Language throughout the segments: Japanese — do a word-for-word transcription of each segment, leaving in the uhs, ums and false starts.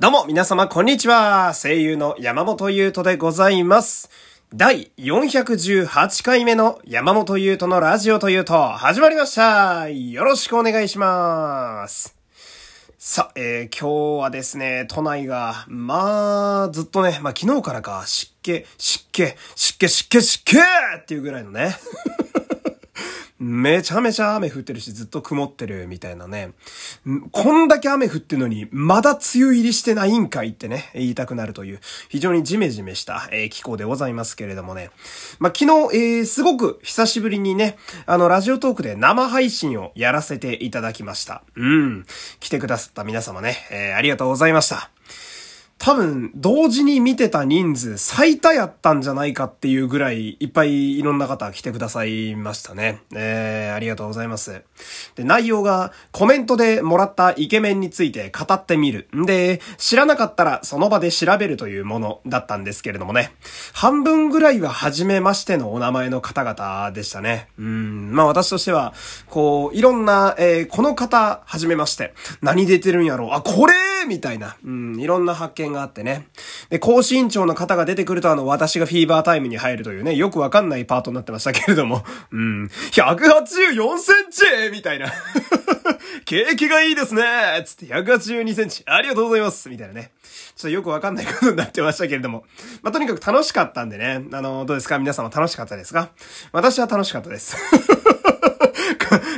どうも皆様こんにちは。声優の山本優斗でございます。だいよんひゃくじゅうはちかいめの山本優斗のラジオというと始まりました。よろしくお願いします。さあ、えー、今日はですね、都内がまあずっとね、まあ昨日からか湿気湿気湿気湿気湿気っていうぐらいのねめちゃめちゃ雨降ってるし、ずっと曇ってるみたいなね。こんだけ雨降ってるのにまだ梅雨入りしてないんかいってね、言いたくなるという非常にジメジメした、えー、気候でございますけれどもね。まあ、昨日、えー、すごく久しぶりにね、あのラジオトークで生配信をやらせていただきました。うん。来てくださった皆様ね、えー、ありがとうございました。多分同時に見てた人数最多やったんじゃないかっていうぐらいいっぱいいろんな方来てくださいましたね。えー、ありがとうございます。で、内容がコメントでもらったイケメンについて語ってみる。んで、知らなかったらその場で調べるというものだったんですけれどもね。半分ぐらいは初めましてのお名前の方々でしたね。うーん、まあ私としてはこういろんな、えー、この方初めまして。何出てるんやろう。あ、これみたいな。うん、いろんな発見があってね。で、高身長の方が出てくるとあの私がフィーバータイムに入るというね、よくわかんないパートになってましたけれども、うん、ひゃくはちじゅうよんセンチみたいな景気がいいですねつってひゃくはちじゅうにセンチありがとうございますみたいなね、ちょっとよくわかんないことになってましたけれども、まあ、とにかく楽しかったんでね。あのどうですか、皆さんは楽しかったですか？私は楽しかったです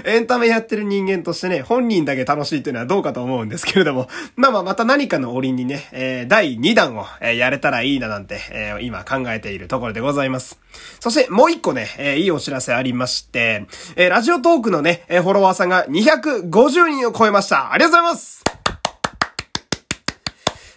エンタメやってる人間としてね、本人だけ楽しいというのはどうかと思うんですけれども、まあまあまた何かの折にね、えー、だいにだんをやれたらいいななんて、えー、今考えているところでございます。そしてもう一個ね、えー、いいお知らせありまして、えー、ラジオトークのね、えー、フォロワーさんがにひゃくごじゅうにんを超えました。ありがとうございます。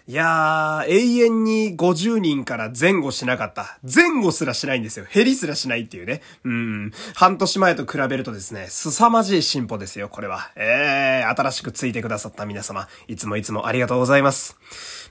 いやー、永遠にごじゅうにんから前後しなかった。前後すらしないんですよ。減りすらしないっていうね。うん。半年前と比べるとですね、凄まじい進歩ですよ、これは。えー、新しくついてくださった皆様、いつもいつもありがとうございます。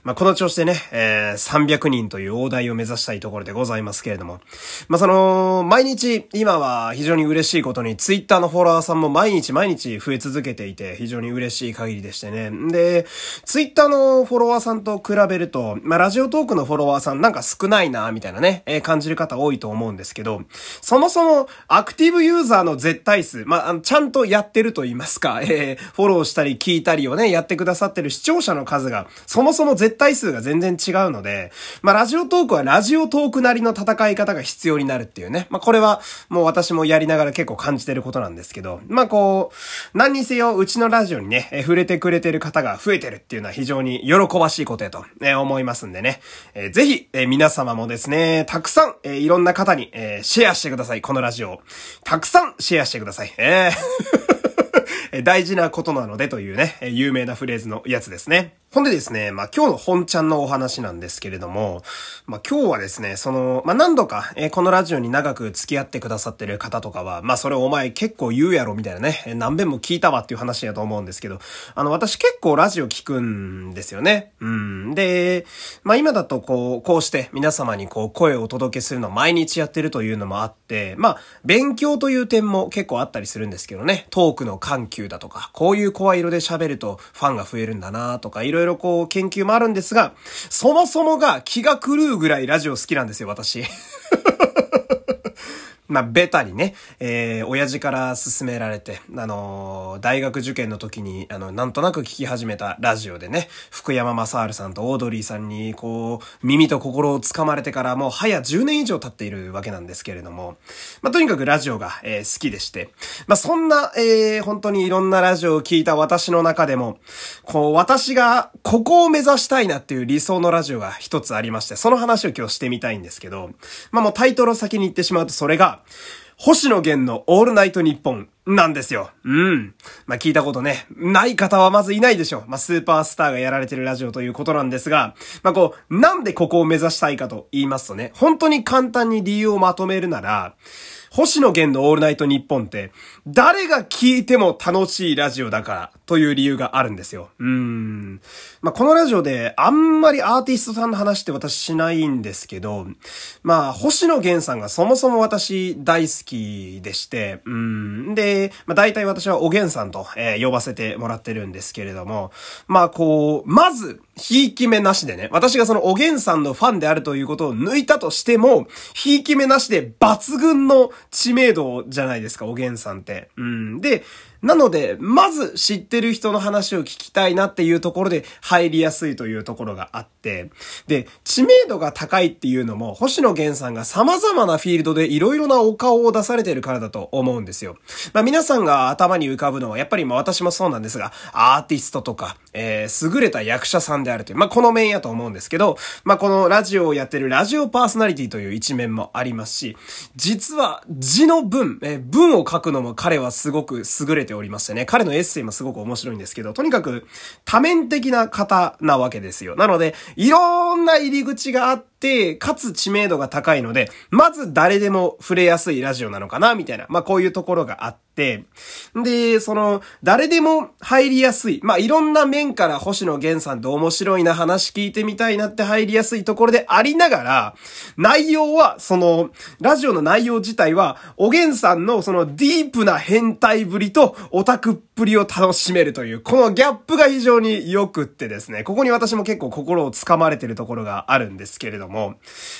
まあ、この調子でね、えー、さんびゃくにんという大台を目指したいところでございますけれども。まあ、その、毎日、今は非常に嬉しいことに、ツイッターのフォロワーさんも毎日毎日増え続けていて、非常に嬉しい限りでしてね。で、ツイッターのフォロワーさんと比べると、まあ、ラジオトークのフォロワーさんなんか少ないなみたいなね、えー、感じる方多いと思うんですけど、そもそもアクティブユーザーの絶対数、まあ、あのちゃんとやってると言いますか、えー、フォローしたり聞いたりをねやってくださってる視聴者の数がそもそも絶対数が全然違うので、まあ、ラジオトークはラジオトークなりの戦い方が必要になるっていうね、まあ、これはもう私もやりながら結構感じてることなんですけど、まあ、こう何にせようちのラジオにね、えー、触れてくれてる方が増えてるっていうのは非常に喜ばしいことやと、えー、思いますんでね、えー、ぜひ、えー、皆様もですね、たくさん、えー、いろんな方に、えー、シェアしてください。このラジオをたくさんシェアしてください、えー、大事なことなのでというね、有名なフレーズのやつですね。ほんでですね、まあ、今日の本ちゃんのお話なんですけれども、まあ、今日はですね、その、まあ、何度か、えー、このラジオに長く付き合ってくださってる方とかは、まあ、それお前結構言うやろみたいなね、何遍も聞いたわっていう話やと思うんですけど、あの、私結構ラジオ聞くんですよね。うん。で、まあ、今だとこう、こうして皆様にこう、声をお届けするのを毎日やってるというのもあって、まあ、勉強という点も結構あったりするんですけどね、トークの緩急だとか、こういう声色で喋るとファンが増えるんだなとか、いろいろいろこう研究もあるんですが、そもそもが気が狂うぐらいラジオ好きなんですよ、私まあ、ベタにね、えー、親父から勧められて、あのー、大学受験の時に、あの、なんとなく聞き始めたラジオでね、福山雅治さんとオードリーさんに、こう、耳と心を掴まれてからもう早じゅうねんいじょう経っているわけなんですけれども、まあ、とにかくラジオが、えー、好きでして、まあ、そんな、えー、本当にいろんなラジオを聞いた私の中でも、こう、私がここを目指したいなっていう理想のラジオが一つありまして、その話を今日してみたいんですけど、まあ、もうタイトルを先に言ってしまうと、それが、星野源のオールナイトニッポンなんですよ。うん。まあ、聞いたことね、ない方はまずいないでしょう。まあ、スーパースターがやられてるラジオということなんですが、まあ、こう、なんでここを目指したいかと言いますとね、本当に簡単に理由をまとめるなら、星野源のオールナイトニッポンって、誰が聞いても楽しいラジオだからという理由があるんですよ。うーん。まあ、このラジオであんまりアーティストさんの話って私しないんですけど、まあ、星野源さんがそもそも私大好きでして、うーん。で、まあ、大体私はおげんさんと、えー、呼ばせてもらってるんですけれども、まあ、こう、まず、ひいき目なしでね、私がそのおげんさんのファンであるということを抜いたとしても、ひいき目なしで抜群の知名度じゃないですか、おげんさんって。うん。で、なので、まず知ってる人の話を聞きたいなっていうところで入りやすいというところがあって、で、知名度が高いっていうのも、星野源さんが様々なフィールドでいろいろなお顔を出されてるからだと思うんですよ。まあ皆さんが頭に浮かぶのは、やっぱりまあ私もそうなんですが、アーティストとか、えー、優れた役者さんであるという、まあこの面やと思うんですけど、まあこのラジオをやってるラジオパーソナリティという一面もありますし、実は字の文、えー、文を書くのも彼はすごく優れておりましてね、彼のエッセイもすごく面白いんですけど、とにかく多面的な方なわけですよ。なのでいろんな入り口があってで、かつ知名度が高いので、まず誰でも触れやすいラジオなのかな、みたいな。まあ、こういうところがあって。で、その、誰でも入りやすい。まあ、いろんな面から星野源さんと面白いな話聞いてみたいなって入りやすいところでありながら、内容は、その、ラジオの内容自体は、おげんさんのそのディープな変態ぶりとオタクっぷりを楽しめるという、このギャップが非常に良くってですね、ここに私も結構心を掴まれてるところがあるんですけれども、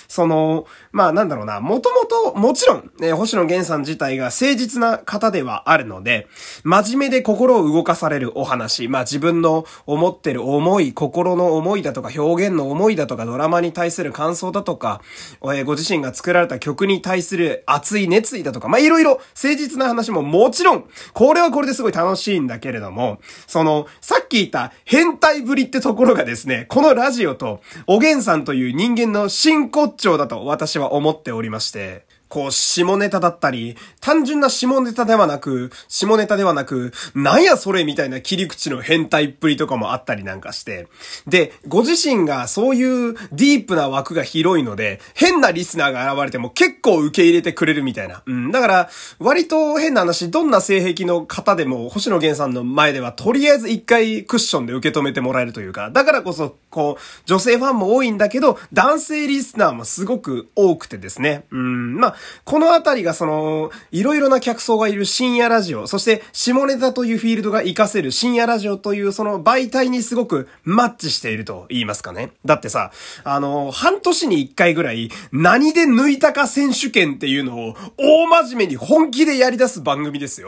その、まあなんだろうな、もともと、もちろん、ね、星野源さん自体が誠実な方ではあるので、真面目で心を動かされるお話、まあ自分の思ってる思い、心の思いだとか、表現の思いだとか、ドラマに対する感想だとか、ご自身が作られた曲に対する熱い熱意だとか、まあいろいろ誠実な話ももちろん、これはこれですごい楽しいんだけれども、その、さっき言った変態ぶりってところがですね、このラジオと、おげんさんという人間の真骨頂だと私は思っておりまして、こう、下ネタだったり、単純な下ネタではなく、下ネタではなく、なんやそれみたいな切り口の変態っぷりとかもあったりなんかして。で、ご自身がそういうディープな枠が広いので、変なリスナーが現れても結構受け入れてくれるみたいな。うん。だから、割と変な話、どんな性癖の方でも、星野源さんの前では、とりあえず一回クッションで受け止めてもらえるというか、だからこそ、こう、女性ファンも多いんだけど、男性リスナーもすごく多くてですね。うん。まあこのあたりがその、いろいろな客層がいる深夜ラジオ、そして下ネタというフィールドが活かせる深夜ラジオというその媒体にすごくマッチしていると言いますかね。だってさ、あの、半年に一回ぐらい何で抜いたか選手権っていうのを大真面目に本気でやり出す番組ですよ。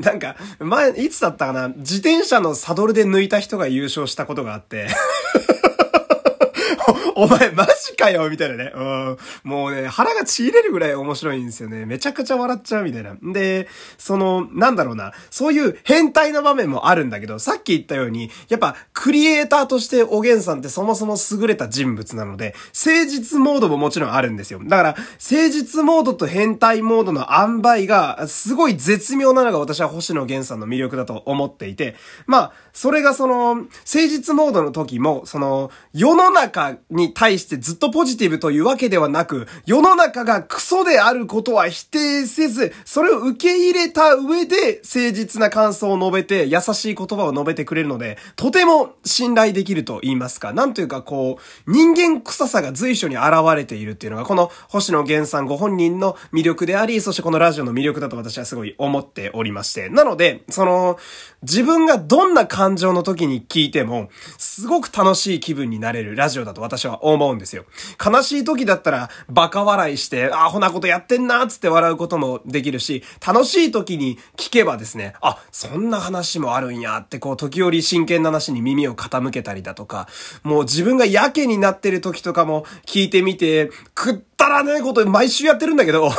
なんか、前、いつだったかな、自転車のサドルで抜いた人が優勝したことがあって。お前マジかよみたいなね、うん、もうね腹がちぎれるぐらい面白いんですよね。めちゃくちゃ笑っちゃうみたいな。で、そのなんだろうな、そういう変態な場面もあるんだけど、さっき言ったようにやっぱクリエイターとしておげんさんってそもそも優れた人物なので、誠実モードももちろんあるんですよ。だから誠実モードと変態モードの塩梅がすごい絶妙なのが私は星野源さんの魅力だと思っていて、まあそれがその誠実モードの時もその世の中にに対してずっとポジティブというわけではなく、世の中がクソであることは否定せず、それを受け入れた上で誠実な感想を述べて優しい言葉を述べてくれるので、とても信頼できると言いますか、なんというかこう人間臭さが随所に現れているっていうのがこの星野源さんご本人の魅力であり、そしてこのラジオの魅力だと私はすごい思っておりまして、なのでその自分がどんな感情の時に聞いてもすごく楽しい気分になれるラジオだと私は思うんですよ。悲しい時だったらバカ笑いしてアホなことやってんなーつって笑うこともできるし、楽しい時に聞けばですね、あ、そんな話もあるんやってこう時折真剣な話に耳を傾けたりだとか、もう自分がやけになってる時とかも聞いてみて、くったらねえこと毎週やってるんだけど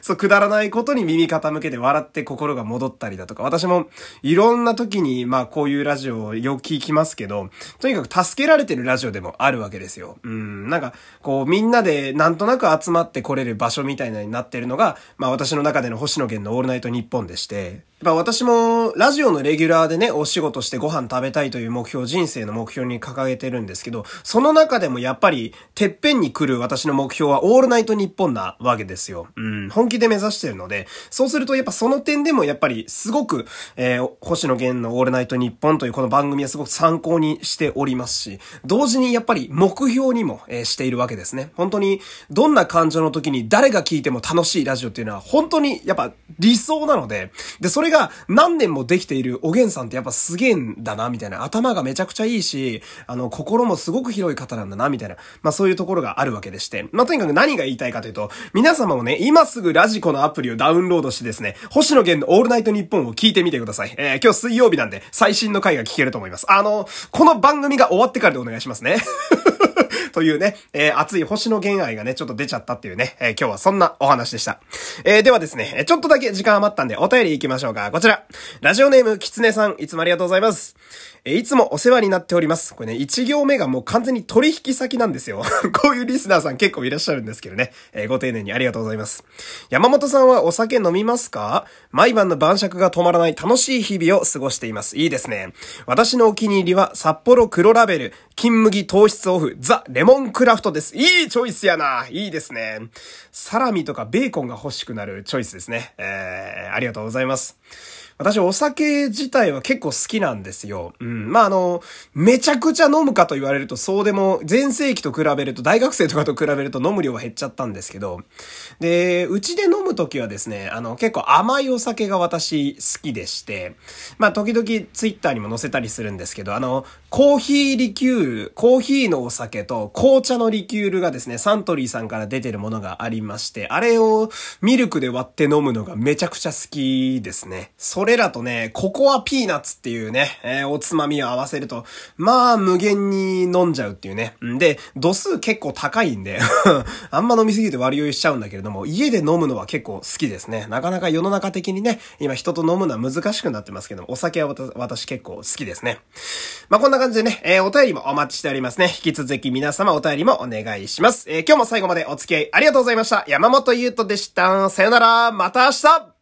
そう、くだらないことに耳傾けて笑って心が戻ったりだとか、私もいろんな時に、まあこういうラジオをよく聞きますけど、とにかく助けられてるラジオでもあるわけですよ。うん、なんかこうみんなでなんとなく集まってこれる場所みたいなになってるのが、まあ私の中での星野源のオールナイトニッポンでして、やっぱ私もラジオのレギュラーでね、お仕事してご飯食べたいという目標、人生の目標に掲げてるんですけど、その中でもやっぱりてっぺんに来る私の目標はオールナイトニッポンなわけですよ。うん、本気で目指してるので、そうするとやっぱその点でもやっぱりすごく、えー、星野源のオールナイトニッポンというこの番組はすごく参考にしておりますし、同時にやっぱり目標にも、えー、しているわけですね。本当にどんな感情の時に誰が聞いても楽しいラジオっていうのは本当にやっぱ理想なので、でそれが何年もできているおげんさんってやっぱすげえんだなみたいな、頭がめちゃくちゃいいし、あの心もすごく広い方なんだなみたいな、まあそういうところがあるわけでして、まあとにかく何が言いたいかというと、皆様もね、今すぐラジコのアプリをダウンロードしてですね、星野源のオールナイトニッポンを聞いてみてください。えー、今日水曜日なんで最新の回が聞けると思います。あのこの番組が終わってからでお願いしますねというね、えー、熱い星野源愛がね、ちょっと出ちゃったっていうね、えー、今日はそんなお話でした。えー、ではですね、ちょっとだけ時間余ったんでお便り行きましょうか。こちら。ラジオネーム、きつねさん、いつもありがとうございます。えー、いつもお世話になっております。これね、一行目がもう完全に取引先なんですよ。こういうリスナーさん結構いらっしゃるんですけどね、えー。ご丁寧にありがとうございます。山本さんはお酒飲みますか？毎晩の晩酌が止まらない楽しい日々を過ごしています。いいですね。私のお気に入りは、札幌黒ラベル、金麦糖質オフ、ザ・レモンレモンクラフトです。いいチョイスやな。いいですね。サラミとかベーコンが欲しくなるチョイスですね。えー、ありがとうございます。私お酒自体は結構好きなんですよ。うん。まあ、あの、めちゃくちゃ飲むかと言われるとそうでも、前世紀と比べると、大学生とかと比べると飲む量は減っちゃったんですけど、で、うちで飲むときはですね、あの、結構甘いお酒が私好きでして、まあ、時々ツイッターにも載せたりするんですけど、あの、コーヒーリキュール、コーヒーのお酒と、紅茶のリキュールがですね、サントリーさんから出てるものがありまして、あれをミルクで割って飲むのがめちゃくちゃ好きですね。それらとね、ココアピーナッツっていうね、えー、おつまみを合わせると、まあ無限に飲んじゃうっていうね。で、度数結構高いんで、あんま飲みすぎて割り酔いしちゃうんだけれども、家で飲むのは結構好きですね。なかなか世の中的にね、今人と飲むのは難しくなってますけど、お酒は私結構好きですね。まあこんな感じでね、えー、お便りもお待ちしておりますね。引き続き皆様お便りもお願いします。えー、今日も最後までお付き合いありがとうございました。山本優斗でした。さよなら。また明日。